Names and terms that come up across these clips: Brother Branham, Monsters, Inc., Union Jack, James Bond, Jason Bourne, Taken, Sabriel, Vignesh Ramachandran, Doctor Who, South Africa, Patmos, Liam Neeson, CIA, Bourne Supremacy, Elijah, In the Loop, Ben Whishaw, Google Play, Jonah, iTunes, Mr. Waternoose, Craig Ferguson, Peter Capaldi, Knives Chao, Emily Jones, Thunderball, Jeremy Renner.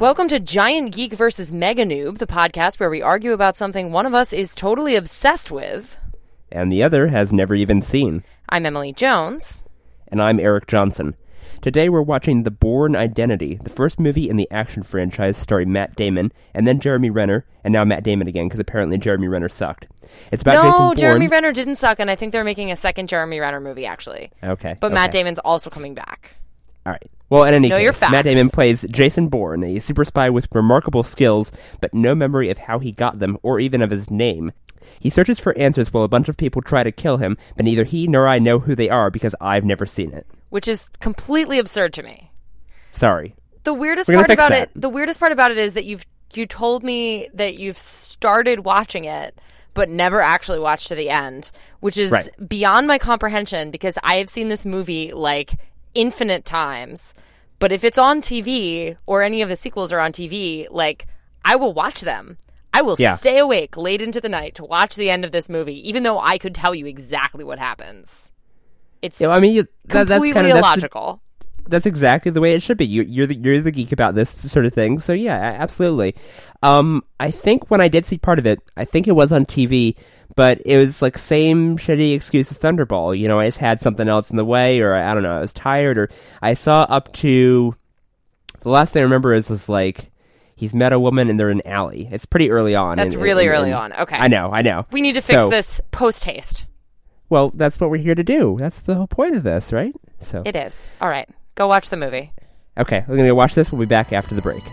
Welcome to Giant Geek vs. Mega Noob, the podcast where we argue about something one of us is totally obsessed with. And the other has never even seen. I'm Emily Jones. And I'm Eric Johnson. Today we're watching The Bourne Identity, the first movie in the action franchise starring Matt Damon, and then Jeremy Renner, and now Matt Damon again, because apparently Jeremy Renner sucked. It's about Jason Bourne. No, Jeremy Renner didn't suck, and I think they're making a second Jeremy Renner movie, actually. Okay. But Matt Damon's also coming back. All right. Well, in any case, Matt Damon plays Jason Bourne, a super spy with remarkable skills, but no memory of how he got them, or even of his name. He searches for answers while a bunch of people try to kill him, but neither he nor I know who they are because I've never seen it. Which is completely absurd to me. Sorry. The weirdest part about it is that you told me that you've started watching it, but never actually watched to the end, which is beyond my comprehension because I have seen this movie like infinite times. But if it's on TV or any of the sequels are on TV, like I will watch them. I will stay awake late into the night to watch the end of this movie, even though I could tell you exactly what happens. It's completely illogical. That's exactly the way it should be. You're the geek about this sort of thing, so yeah, absolutely. I think when I did see part of it, I think it was on TV, but it was like same shitty excuse as Thunderball. You know, I just had something else in the way, or I don't know, I was tired, or I saw up to the last thing I remember is this like. He's met a woman and they're in an alley. It's pretty early on. That's really early on. Okay. I know. We need to fix this post-haste. Well, that's what we're here to do. That's the whole point of this, right? So it is. All right. Go watch the movie. Okay. We're going to go watch this. We'll be back after the break.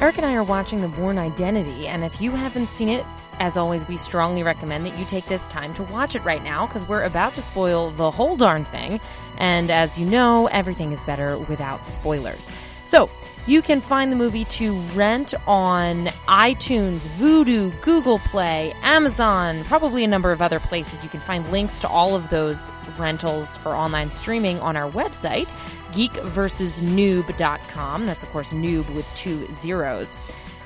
Eric and I are watching The Bourne Identity, and if you haven't seen it, as always, we strongly recommend that you take this time to watch it right now, because we're about to spoil the whole darn thing, and as you know, everything is better without spoilers. So, you can find the movie to rent on iTunes, Vudu, Google Play, Amazon, probably a number of other places. You can find links to all of those rentals for online streaming on our website, geekversusnoob.com. That's, of course, noob with 2 zeros.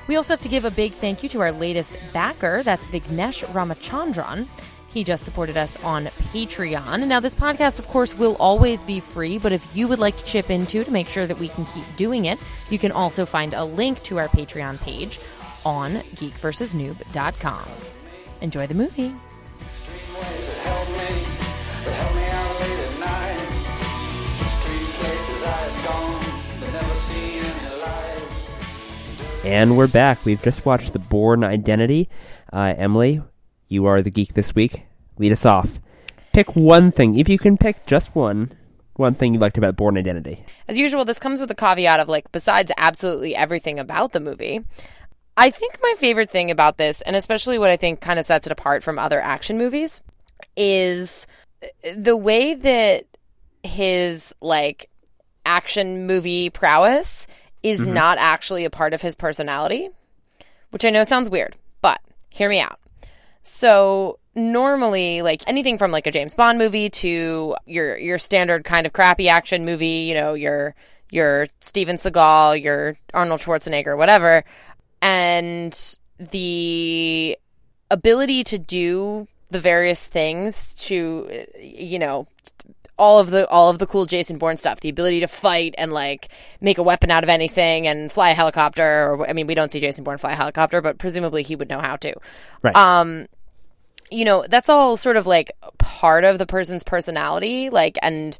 We also have to give a big thank you to our latest backer. That's Vignesh Ramachandran. He just supported us on Patreon. Now, this podcast, of course, will always be free, but if you would like to chip in, too, to make sure that we can keep doing it, you can also find a link to our Patreon page on geekversusnoob.com. Enjoy the movie. And we're back. We've just watched The Bourne Identity. Emily, you are the geek this week. Lead us off. Pick one thing. If you can pick just one thing you liked about Bourne Identity. As usual, this comes with a caveat of, like, besides absolutely everything about the movie, I think my favorite thing about this, and especially what I think kind of sets it apart from other action movies, is the way that his, like, action movie prowess is not actually a part of his personality, which I know sounds weird, but hear me out. So normally, like, anything from, like, a James Bond movie to your standard kind of crappy action movie, you know, your Steven Seagal, your Arnold Schwarzenegger, whatever, and the ability to do the various things to, you know, all of the cool Jason Bourne stuff, the ability to fight and, like, make a weapon out of anything and fly a helicopter. Or, I mean, we don't see Jason Bourne fly a helicopter, but presumably he would know how to. Right. You know, that's all sort of, like, part of the person's personality, like, and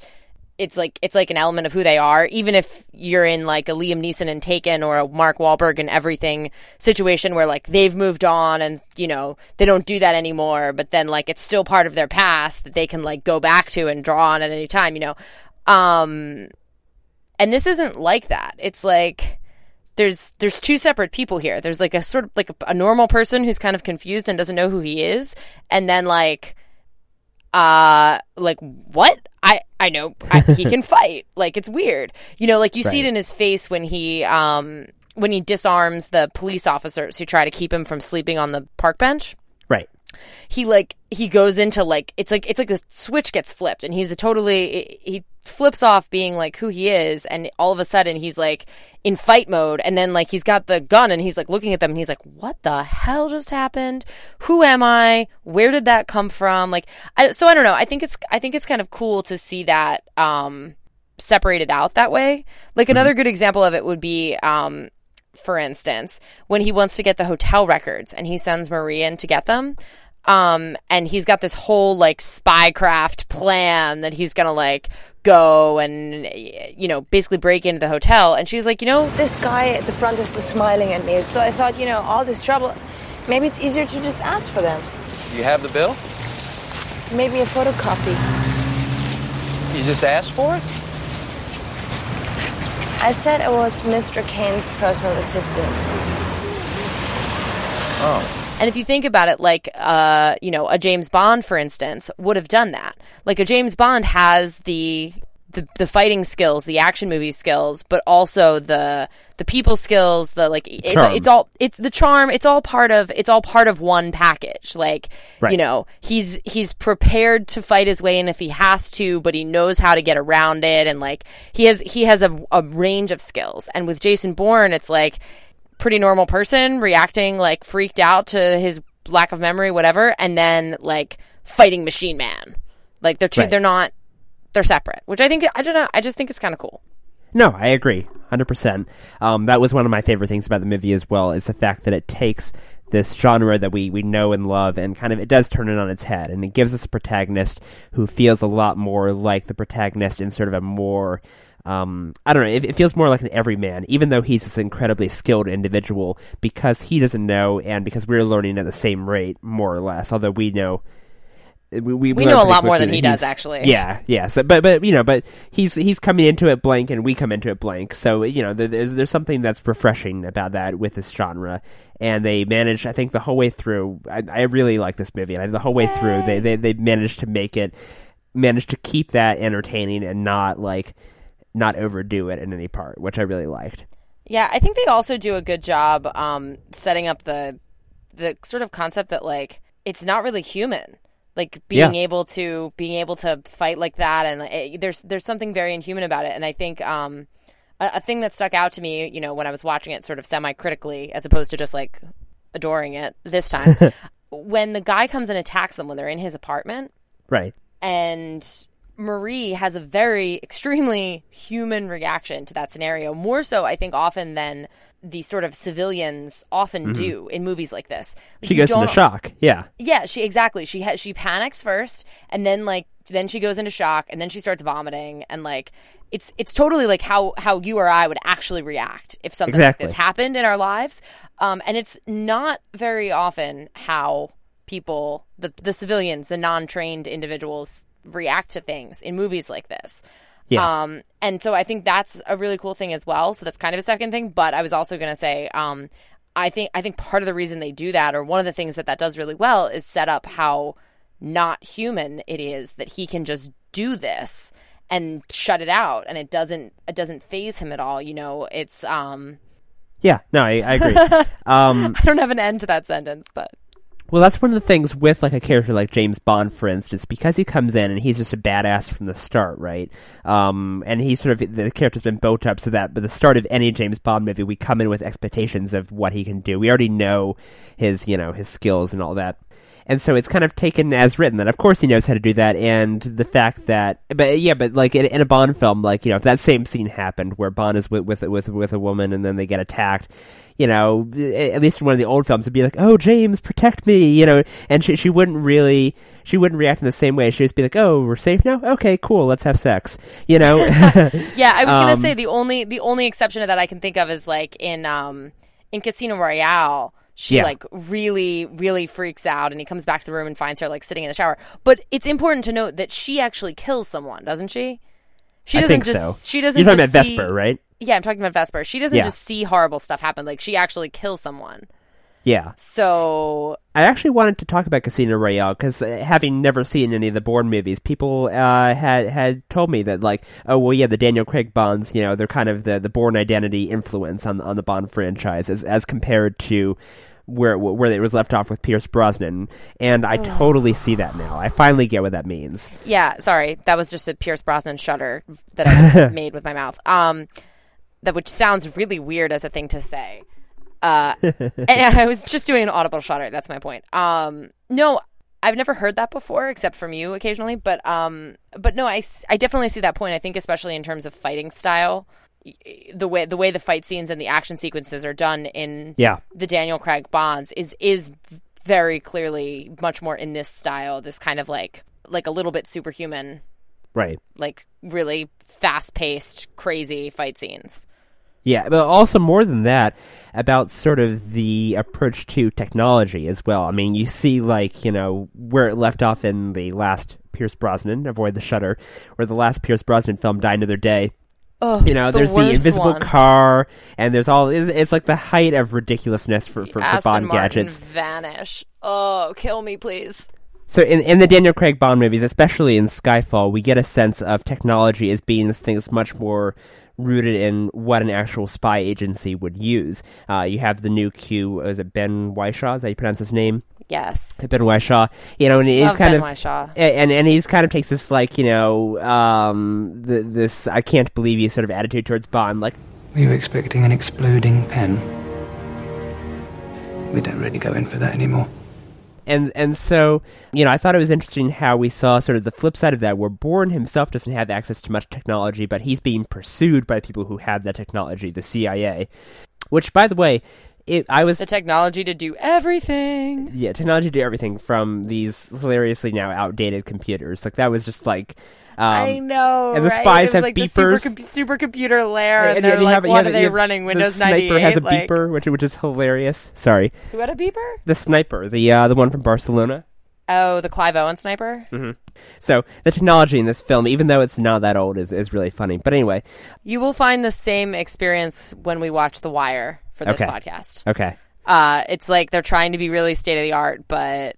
it's like an element of who they are, even if you're in, like, a Liam Neeson in Taken or a Mark Wahlberg in Everything situation where, like, they've moved on and, you know, they don't do that anymore, but then, like, it's still part of their past that they can, like, go back to and draw on at any time, you know. And this isn't like that. It's like there's two separate people here. There's, like, a sort of, like, a normal person who's kind of confused and doesn't know who he is, and then, like, what? I know he can fight. Like, it's weird. You know, like, you see it in his face when he disarms the police officers who try to keep him from sleeping on the park bench. Right. He goes into, like, it's like the switch gets flipped, and he's he flips off being, like, who he is, and all of a sudden he's, like, in fight mode, and then, like, he's got the gun, and he's, like, looking at them, and he's like, what the hell just happened? Who am I? Where did that come from? Like, so I don't know. I think it's kind of cool to see that separated out that way. Like, another good example of it would be... for instance, when he wants to get the hotel records and he sends Marie in to get them, and he's got this whole, like, spycraft plan that he's gonna, like, go and, you know, basically break into the hotel, and she's like, you know, this guy at the front desk was smiling at me, so I thought, you know, all this trouble, maybe it's easier to just ask for them. You have the bill? Maybe a photocopy. You just asked for it? I said I was Mr. Kane's personal assistant. Oh. And if you think about it, like, you know, a James Bond, for instance, would have done that. Like, a James Bond has the fighting skills, the action movie skills, but also the people skills, the, like, it's the charm. It's all part of one package. Like, you know, he's prepared to fight his way in if he has to, but he knows how to get around it, and, like, he has a range of skills. And with Jason Bourne, it's, like, pretty normal person reacting, like, freaked out to his lack of memory, whatever, and then, like, fighting Machine Man. Like, they're separate, which I think, I don't know, I just think it's kind of cool. No, I agree, 100%. That was one of my favorite things about the movie as well, is the fact that it takes this genre that we know and love, and kind of, it does turn it on its head, and it gives us a protagonist who feels a lot more like the protagonist in sort of a more... I don't know, it feels more like an everyman, even though he's this incredibly skilled individual, because he doesn't know, and because we're learning at the same rate, more or less, although we know... We know a lot more than he does, actually. Yeah. So, but you know, but he's coming into it blank, and we come into it blank. So, you know, there's something that's refreshing about that with this genre, and they managed. I think the whole way through, I really like this movie, and the whole way through, they managed to make it, managed to keep that entertaining and not overdo it in any part, which I really liked. Yeah, I think they also do a good job setting up the sort of concept that, like, it's not really human. Like, being able to fight like that, and there's something very inhuman about it. And I think a thing that stuck out to me, you know, when I was watching it sort of semi-critically, as opposed to just, like, adoring it this time, when the guy comes and attacks them when they're in his apartment. Right. And Marie has a very, extremely human reaction to that scenario, more so, I think, often than the sort of civilians often do in movies like this. Like, she goes into shock. Yeah. Yeah, exactly. She panics first, and then, like, then she goes into shock, and then she starts vomiting, and, like, it's totally like how you or I would actually react if something like this happened in our lives. And it's not very often how people, the civilians, the non-trained individuals, react to things in movies like this. Yeah. And so I think that's a really cool thing as well. So that's kind of a second thing. But I was also going to say, I think part of the reason they do that, or one of the things that does really well, is set up how not human it is that he can just do this and shut it out, and it doesn't faze him at all. You know, it's yeah, no, I agree. I don't have an end to that sentence, but. Well, that's one of the things with, like, a character like James Bond, for instance, because he comes in and he's just a badass from the start, right? And he's sort of, the character's been built up so that, but the start of any James Bond movie, we come in with expectations of what he can do. We already know his, you know, his skills and all that. And so it's kind of taken as written that, of course, he knows how to do that, and the fact that... But like, in a Bond film, like, you know, if that same scene happened where Bond is with a woman and then they get attacked, you know, at least in one of the old films, it'd be like, oh, James, protect me, you know, and she wouldn't really... She wouldn't react in the same way. She'd just be like, oh, we're safe now? Okay, cool, let's have sex, you know? Yeah, I was going to say, the only exception to that I can think of is, like, in Casino Royale... She, like, really, really freaks out, and he comes back to the room and finds her, like, sitting in the shower. But it's important to note that she actually kills someone, doesn't she? She doesn't. You're talking about Vesper, right? Yeah, I'm talking about Vesper. She doesn't just see horrible stuff happen. Like, she actually kills someone. Yeah. So I actually wanted to talk about Casino Royale because having never seen any of the Bourne movies, people had told me that, like, oh, well, yeah, the Daniel Craig Bonds, you know, they're kind of the Bourne Identity influence on the Bond franchise as compared to where it was left off with Pierce Brosnan, and I totally see that now. I finally get what that means. Yeah, sorry, that was just a Pierce Brosnan shudder that I just made with my mouth. That which sounds really weird as a thing to say. And I was just doing an audible shudder. That's my point. No, I've never heard that before, except from you occasionally. But no, I definitely see that point. I think especially in terms of fighting style. The way the fight scenes and the action sequences are done in the Daniel Craig Bonds is very clearly much more in this style, this kind of like a little bit superhuman, right? Like really fast paced, crazy fight scenes. Yeah, but also more than that, about sort of the approach to technology as well. I mean, you see, like, you know, where it left off in the last Pierce Brosnan, avoid the shudder, where the last Pierce Brosnan film, Die Another Day. Oh, you know, there's the invisible car, and there's all... It's like the height of ridiculousness for Bond gadgets. Aston Martin vanish. Oh, kill me, please. So in the Daniel Craig Bond movies, especially in Skyfall, we get a sense of technology as being this thing that's much more rooted in what an actual spy agency would use. You have the new Q... Is it Ben Whishaw? Is that how you pronounce his name? Yes. Ben Whishaw. You know, and he's kind of... And he's kind of takes this, like, you know, this I can't believe you sort of attitude towards Bond, like... Were you expecting an exploding pen? We don't really go in for that anymore. And so, you know, I thought it was interesting how we saw sort of the flip side of that, where Bourne himself doesn't have access to much technology, but he's being pursued by people who have that technology, the CIA. Which, by the way... The technology to do everything. Yeah, technology to do everything from these hilariously now outdated computers. Like, that was just like... I know, and the spies have beepers. The supercomputer lair, and they're like, what are they running, Windows 98? The sniper has a beeper, which is hilarious. Sorry. Who had a beeper? The sniper, the one from Barcelona. Oh, the Clive Owen sniper? Mm-hmm. So, the technology in this film, even though it's not that old, is really funny. But anyway. You will find the same experience when we watch The Wire. For this podcast. Okay. It's like they're trying to be really state-of-the-art, but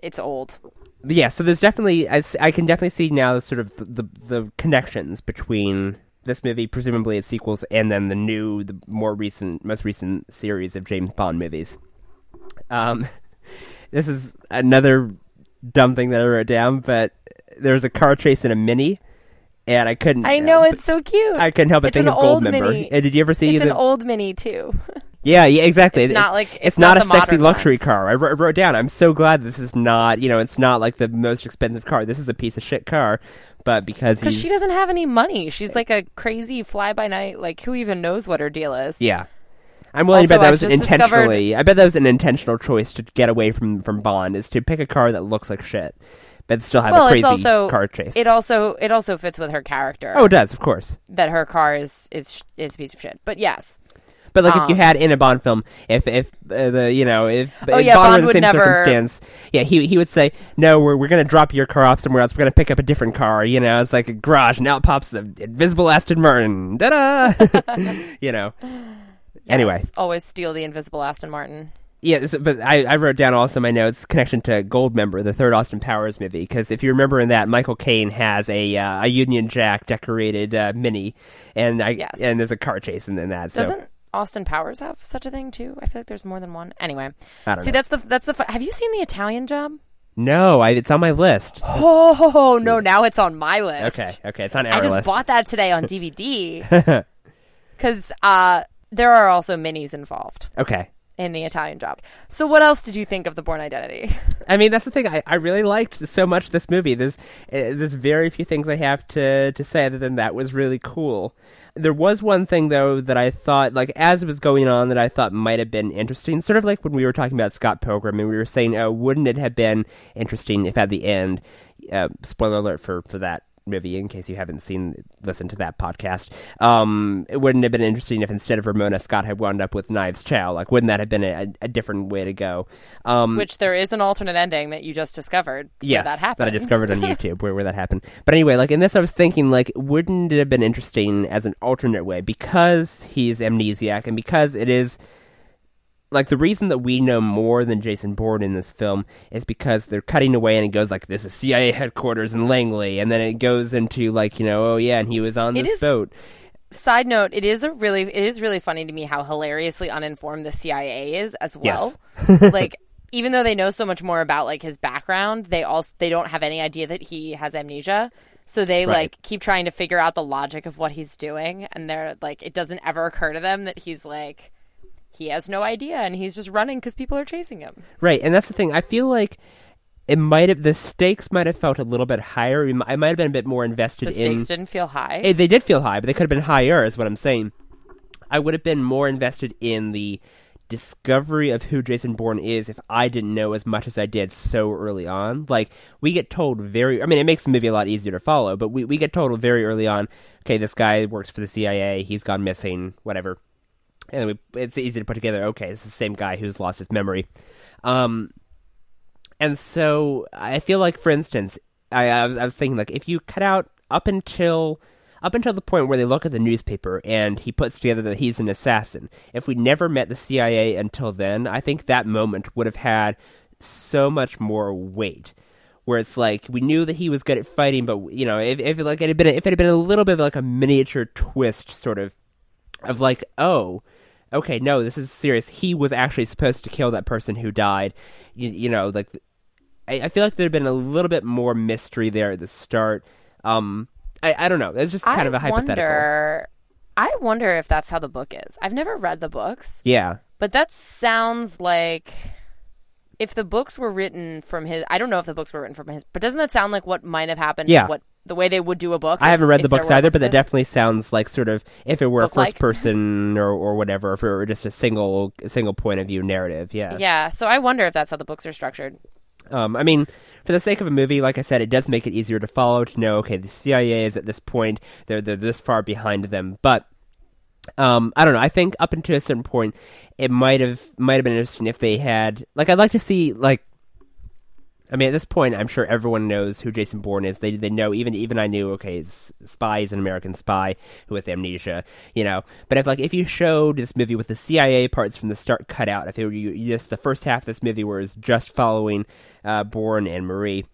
it's old. Yeah, so there's definitely... I can definitely see now sort of the connections between this movie, presumably its sequels, and then the most recent series of James Bond movies. This is another dumb thing that I wrote down, but there's a car chase in a Mini... And I couldn't... I know, it's so cute. I couldn't help but think of Goldmember. Did you ever see... It's an old Mini, too. Yeah, exactly. It's not a sexy luxury car. I wrote down, I'm so glad this is not... You know, it's not like the most expensive car. This is a piece of shit car, but because she doesn't have any money. She's like a crazy fly-by-night... Like, who even knows what her deal is? Yeah. I'm willing to bet that was I bet that was an intentional choice to get away from Bond, is to pick a car that looks like shit. But still have a crazy car chase. It also fits with her character. Oh, it does, of course. That her car is a piece of shit. But yes. But like if you had in a Bond film, if Bond were in the same circumstance, yeah, he would say, no, we're going to drop your car off somewhere else. We're going to pick up a different car. You know, it's like a garage, and out pops the invisible Aston Martin. Da-da! You know. Yes, anyway. Always steal the invisible Aston Martin. Yeah, but I wrote down also my notes connection to Goldmember, the third Austin Powers movie, because if you remember in that, Michael Caine has a Union Jack decorated Mini, and there's a car chase in that. So. Doesn't Austin Powers have such a thing too? I feel like there's more than one. Anyway, I don't know. That's the. Have you seen The Italian Job? No, it's on my list. Oh no, now it's on my list. Okay, it's on our list. I just bought that today on DVD because there are also minis involved. Okay. In The Italian Job. So what else did you think of The Bourne Identity? I mean, that's the thing. I really liked so much this movie. There's very few things I have to say other than that was really cool. There was one thing, though, that I thought, like, as it was going on, that I thought might have been interesting. Sort of like when we were talking about Scott Pilgrim and we were saying, oh, wouldn't it have been interesting if at the end, spoiler alert for that movie, in case you haven't listened to that podcast, it wouldn't have been interesting if instead of Ramona, Scott had wound up with Knives Chow. Like, wouldn't that have been a different way to go? Which there is an alternate ending that you just discovered. Yes, that I discovered on YouTube where that happened. But anyway, like in this, I was thinking, like, wouldn't it have been interesting as an alternate way because he's amnesiac and because it is Like, the reason that we know more than Jason Bourne in this film is because they're cutting away and it goes like, this is CIA headquarters in Langley, and then it goes into like, you know, oh yeah, and he was on this boat. Side note, it is really funny to me how hilariously uninformed the CIA is as well. Yes. Like, even though they know so much more about like his background, they don't have any idea that he has amnesia. So they like keep trying to figure out the logic of what he's doing, and they're like, it doesn't ever occur to them that he's like, he has no idea and he's just running because people are chasing him. Right, and that's the thing. I feel like the stakes might have felt a little bit higher. I might have been a bit more invested in... The stakes didn't feel high? They did feel high, but they could have been higher, is what I'm saying. I would have been more invested in the discovery of who Jason Bourne is if I didn't know as much as I did so early on. Like, we get told very... I mean, it makes the movie a lot easier to follow, but we get told very early on, okay, this guy works for the CIA, he's gone missing, whatever. And it's easy to put together, okay, this is the same guy who's lost his memory. And so I feel like, for instance, I was thinking, like, if you cut out up until the point where they look at the newspaper and he puts together that he's an assassin, if we never met the CIA until then, I think that moment would have had so much more weight. Where it's like, we knew that he was good at fighting, but you know, if it had been a little bit of like a miniature twist, sort of like, oh, okay, no, this is serious. He was actually supposed to kill that person who died. You know, like, I feel like there had been a little bit more mystery there at the start. I don't know. It's just kind of a hypothetical. I wonder if that's how the book is. I've never read the books. Yeah. But that sounds like if the books were written from his... I don't know if the books were written from his... But doesn't that sound like what might have happened? Yeah. The way they would do a book. I haven't read the books either, but that definitely sounds like sort of if it were a first person or whatever, if it were just a single point of view narrative. Yeah. Yeah. So I wonder if that's how the books are structured. I mean, for the sake of a movie, like I said, it does make it easier to follow, to know, okay, the CIA is at this point, they're this far behind them. But I don't know. I think up until a certain point, it might have been interesting if they had, like, I'd like to see, like, I mean, at this point, I'm sure everyone knows who Jason Bourne is. They know, even I knew, okay, he's an American spy with amnesia, you know. But if you showed this movie with the CIA parts from the start cut out, if it were just the first half of this movie where it's just following Bourne and Marie,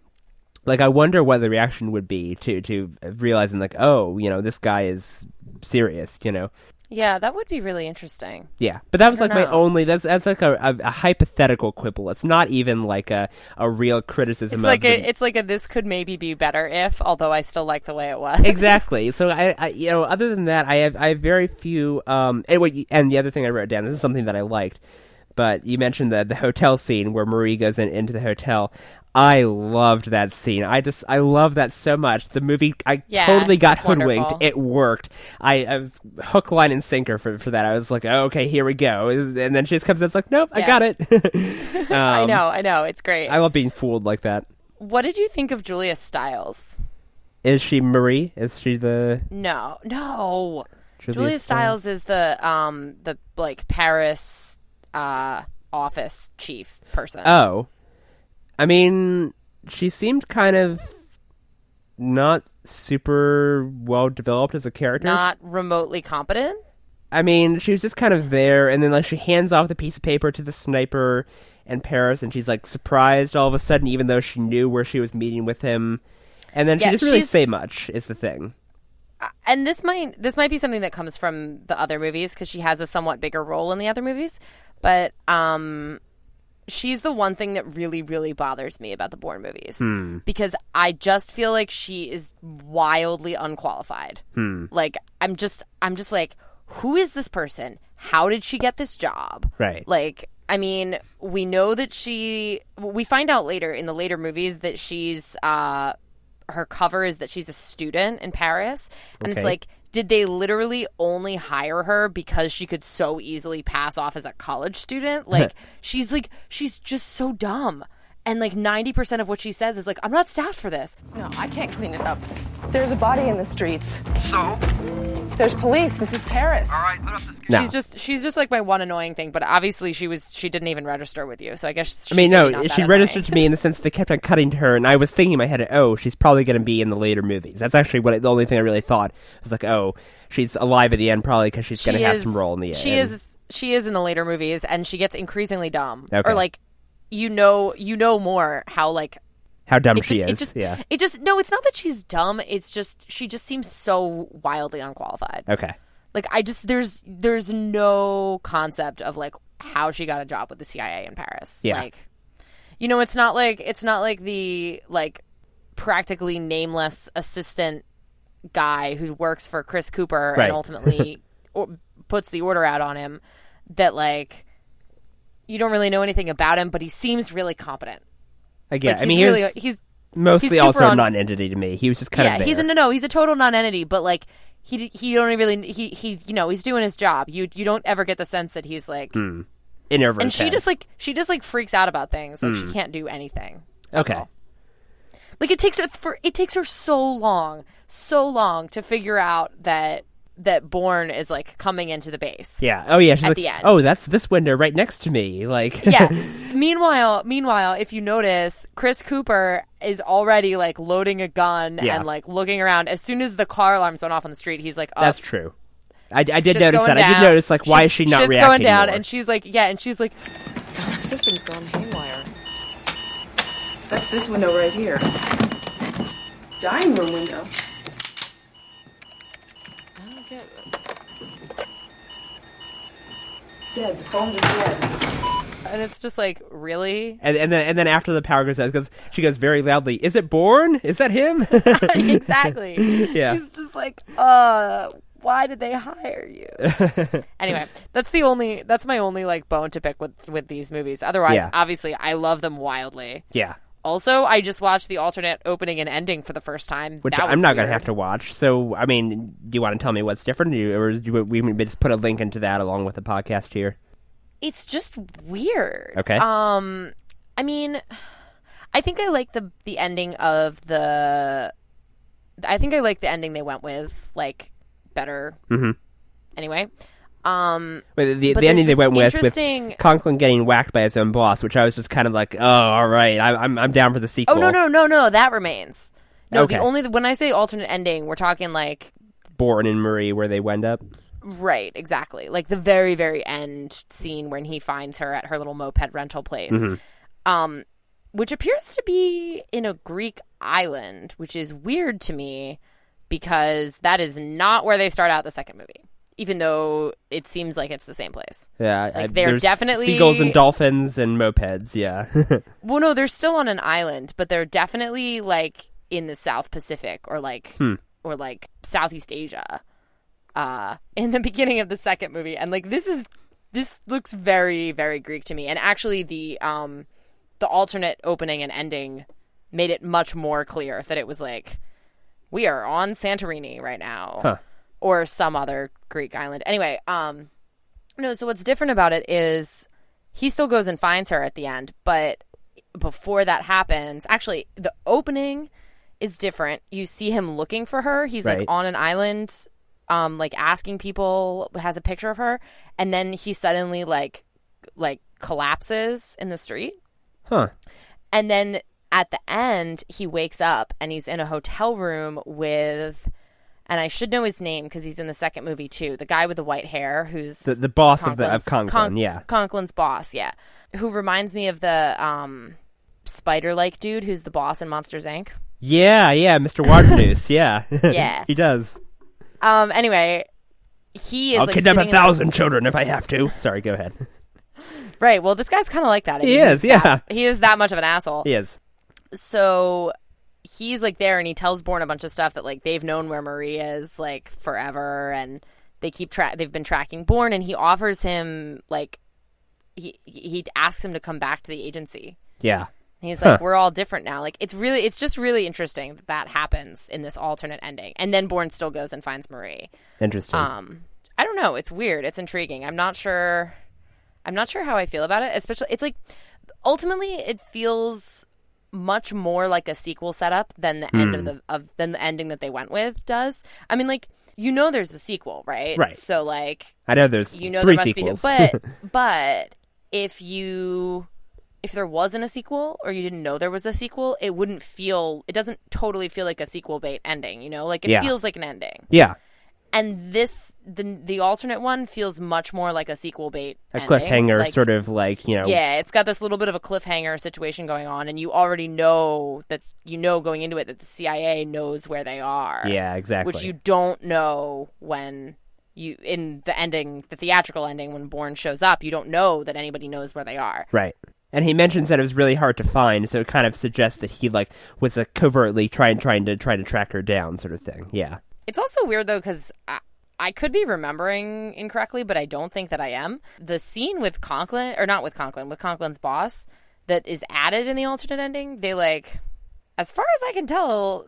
like, I wonder what the reaction would be to realizing, like, oh, you know, this guy is serious, you know. Yeah, that would be really interesting. Yeah, but that was like my only... That's like a hypothetical quibble. It's not even like a real criticism. It's like this could maybe be better if, although I still like the way it was. Exactly. So I you know, other than that, I have very few. And the other thing I wrote down, this is something that I liked, but you mentioned the hotel scene where Marie goes into the hotel. I loved that scene. I love that so much. The movie, totally got hoodwinked. Wonderful. It worked. I was hook, line, and sinker for that. I was like, oh, okay, here we go. And then she just comes in, it's like, nope, yeah. I got it. I know. It's great. I love being fooled like that. What did you think of Julia Stiles? Is she Marie? Is she the... No. Julia Stiles is the Paris office chief person. Oh. I mean, she seemed kind of not super well-developed as a character. Not remotely competent? I mean, she was just kind of there, and then, like, she hands off the piece of paper to the sniper in Paris, and she's, like, surprised all of a sudden, even though she knew where she was meeting with him. And then she doesn't really say much, is the thing. And this might be something that comes from the other movies, because she has a somewhat bigger role in the other movies, but, she's the one thing that really, really bothers me about the Bourne movies. Because I just feel like she is wildly unqualified. Like, I'm just like, who is this person? How did she get this job? Right. Like, I mean, we know that we find out later in the later movies that she's, her cover is that she's a student in Paris. And It's like, did they literally only hire her because she could so easily pass off as a college student? Like, she's just so dumb. And, like, 90% of what she says is, like, I'm not staffed for this. No, I can't clean it up. There's a body in the streets. So? There's police. This is Paris. All right, let us just... No. She's just, like, my one annoying thing, but obviously she didn't even register with you, so I guess she's... I mean, no, she registered to me in the sense that they kept on cutting to her, and I was thinking in my head, oh, she's probably going to be in the later movies. That's actually the only thing I really thought. I was like, oh, she's alive at the end probably because she's going to have some role in the end. She is... She is in the later movies, and she gets increasingly dumb. Okay. Or, like, you know more how, like... How dumb she is. No, it's not that she's dumb. It's just, she just seems so wildly unqualified. Okay. Like, I just, there's no concept of, like, how she got a job with the CIA in Paris. Yeah. Like, you know, it's not like the, like, practically nameless assistant guy who works for Chris Cooper and ultimately puts the order out on him that, like, you don't really know anything about him, but he seems really competent. Again, like, I mean, he's mostly also a non-entity to me. He was just kind of there. He's a total non-entity, but, like, he's doing his job. You don't ever get the sense that he's, like, innervous. And she just freaks out about things. Like, she can't do anything. Okay. All. Like, it takes her so long to figure out that Bourne is, like, coming into the base. Yeah. Oh, yeah. She's at the end. Oh, that's this window right next to me. Like, yeah. Meanwhile, if you notice, Chris Cooper is already, like, loading a gun and, like, looking around. As soon as the car alarms went off on the street, he's like, oh. That's true. I did notice that. Down. I did notice, like, why is she not reacting going down, more? And she's like, yeah, and she's like... The system's gone haywire. That's this window right here. Dining room window. Dead. The phones are dead. And it's just like, really? And then after the power goes out, she goes very loudly, "Is it Bourne? Is that him?" Exactly. Yeah. She's just like, why did they hire you? Anyway, that's my only, like, bone to pick with these movies. Otherwise, obviously, I love them wildly. Yeah. Also, I just watched the alternate opening and ending for the first time. Which I'm not going to have to watch. So, I mean, do you want to tell me what's different? Or do we just put a link into that along with the podcast here? It's just weird. Okay. I mean, I think I like the ending of the... I think I like the ending they went with, like, better. Mm-hmm. Anyway... the ending they went with Conklin getting whacked by his own boss, which I was just kind of like, oh, all right, I'm down for the sequel. Oh, no, that remains. No, okay. When I say alternate ending, we're talking like Bourne and Marie, where they wind up. Right, exactly. Like the very, very end scene when he finds her at her little moped rental place, which appears to be in a Greek island, which is weird to me because that is not where they start out the second movie. Even though it seems like it's the same place. Yeah. Like, they're definitely... Seagulls and dolphins and mopeds, yeah. Well, no, they're still on an island, but they're definitely, like, in the South Pacific or, like, or like Southeast Asia in the beginning of the second movie. And, like, this looks very, very Greek to me. And actually the alternate opening and ending made it much more clear that it was, like, we are on Santorini right now. Huh. Or some other Greek island. Anyway, no, so what's different about it is he still goes and finds her at the end, but before that happens, actually, the opening is different. You see him looking for her. He's, like, on an island, like, asking people, has a picture of her, and then he suddenly, like collapses in the street. Huh. And then at the end, he wakes up, and he's in a hotel room with... And I should know his name because he's in the second movie, too. The guy with the white hair who's... The boss of Conklin, yeah. Conklin's boss, yeah. Who reminds me of the spider-like dude who's the boss in Monsters, Inc. Yeah, Mr. Waternoose, yeah. Yeah. He does. Anyway, he is... I'll kidnap 1,000 children if I have to. Sorry, go ahead. Right, well, this guy's kind of like that. He is that much of an asshole. He is. So... He's, like, there, and he tells Bourne a bunch of stuff that, like, they've known where Marie is, like, forever, and they they've been tracking Bourne, and he offers him, like, he asks him to come back to the agency. Yeah. And he's like, we're all different now. Like, it's just really interesting that happens in this alternate ending. And then Bourne still goes and finds Marie. Interesting. I don't know. It's weird. It's intriguing. I'm not sure how I feel about it, especially, it's like, ultimately, it feels... much more like a sequel setup than the end than the ending that they went with does. I mean, like, you know, there's a sequel, right? Right. So, like, I know there's three sequels, but if there wasn't a sequel or you didn't know there was a sequel, it doesn't totally feel like a sequel bait ending. You know, like it feels like an ending. Yeah. And this, the alternate one, feels much more like a sequel bait. A cliffhanger, like, sort of like, you know. Yeah, it's got this little bit of a cliffhanger situation going on, and you already know that, you know, going into it, that the CIA knows where they are. Yeah, exactly. Which you don't know when you, in the ending, the theatrical ending, when Bourne shows up, you don't know that anybody knows where they are. Right. And he mentions that it was really hard to find, so it kind of suggests that he, like, was covertly trying to track her down, sort of thing. Yeah. It's also weird, though, because I could be remembering incorrectly, but I don't think that I am. The scene with Conklin, or not with Conklin, with Conklin's boss, that is added in the alternate ending, they, like, as far as I can tell,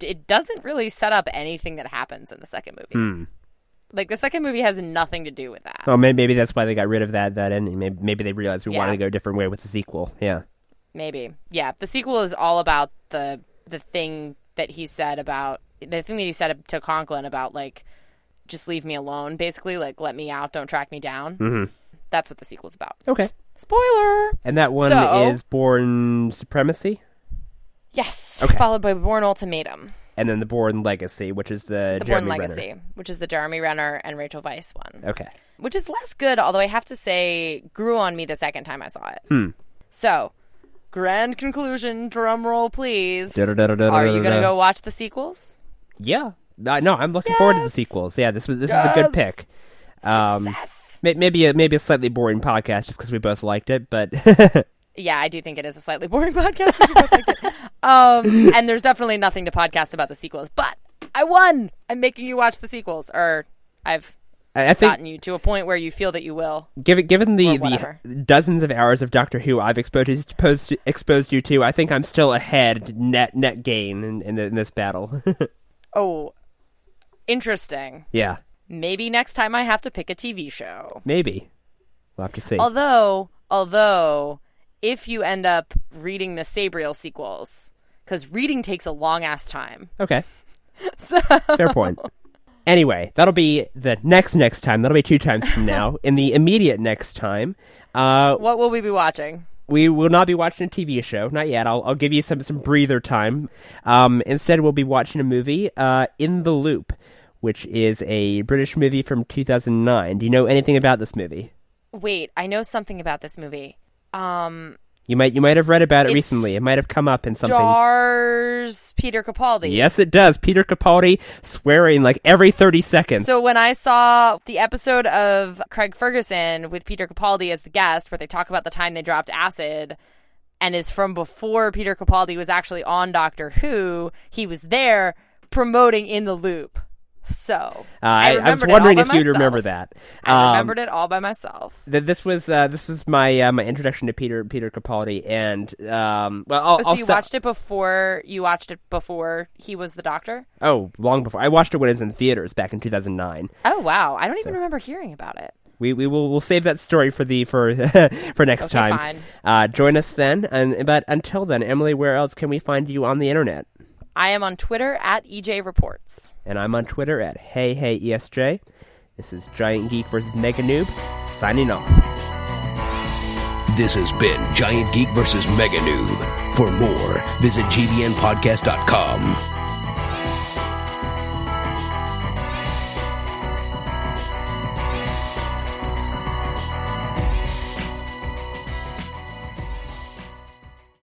it doesn't really set up anything that happens in the second movie. Hmm. Like, the second movie has nothing to do with that. Oh, maybe that's why they got rid of that ending. Maybe they realized we wanted to go a different way with the sequel. Yeah. Maybe. Yeah. The sequel is all about the thing that he said about... The thing that he said to Conklin about, like, just leave me alone, basically. Like, let me out. Don't track me down. Mm-hmm. That's what the sequel's about. Okay. Spoiler! And that one is Bourne Supremacy? Yes. Okay. Followed by Bourne Ultimatum. And then the Bourne Legacy, which is the Jeremy Renner. The Bourne Legacy, which is the Jeremy Renner and Rachel Weisz one. Okay. Which is less good, although I have to say grew on me the second time I saw it. Hmm. So, grand conclusion, drum roll please. Are you going to go watch the sequels? Yeah. No, I'm looking forward to the sequels. Yeah, this is a good pick. Success. Maybe a slightly boring podcast just because we both liked it, but... Yeah, I do think it is a slightly boring podcast. And there's definitely nothing to podcast about the sequels. But I won! I'm making you watch the sequels. Or I think, gotten you to a point where you feel that you will. Given the dozens of hours of Doctor Who I've exposed you to, I think I'm still ahead net gain in this battle. Oh, interesting. Yeah. Maybe next time I have to pick a TV show. Maybe. We'll have to see. Although... If you end up reading the Sabriel sequels, because reading takes a long-ass time. Okay. So... Fair point. Anyway, that'll be the next time. That'll be 2 times from now. In the immediate next time... what will we be watching? We will not be watching a TV show. Not yet. I'll give you some breather time. Instead, we'll be watching a movie, In the Loop, which is a British movie from 2009. Do you know anything about this movie? Wait, I know something about this movie. You might have read about it recently. It might have come up in something. Stars Peter Capaldi. Yes, it does. Peter Capaldi swearing like every 30 seconds. So when I saw the episode of Craig Ferguson with Peter Capaldi as the guest, where they talk about the time they dropped acid, and is from before Peter Capaldi was actually on Doctor Who, he was there promoting In the Loop. So I was wondering if you'd remember that. I remembered it all by myself. This was my introduction to Peter Capaldi, and you watched it before he was the Doctor. Oh, long before. I watched it when it was in theaters back in 2009. Oh wow, I don't even remember hearing about it. We'll save that story for next time. Fine. Join us then, but until then, Emily, where else can we find you on the internet? I am on Twitter at EJReports. And I'm on Twitter at HeyHeyESJ. This is Giant Geek vs. Mega Noob, signing off. This has been Giant Geek vs. Mega Noob. For more, visit GVNpodcast.com.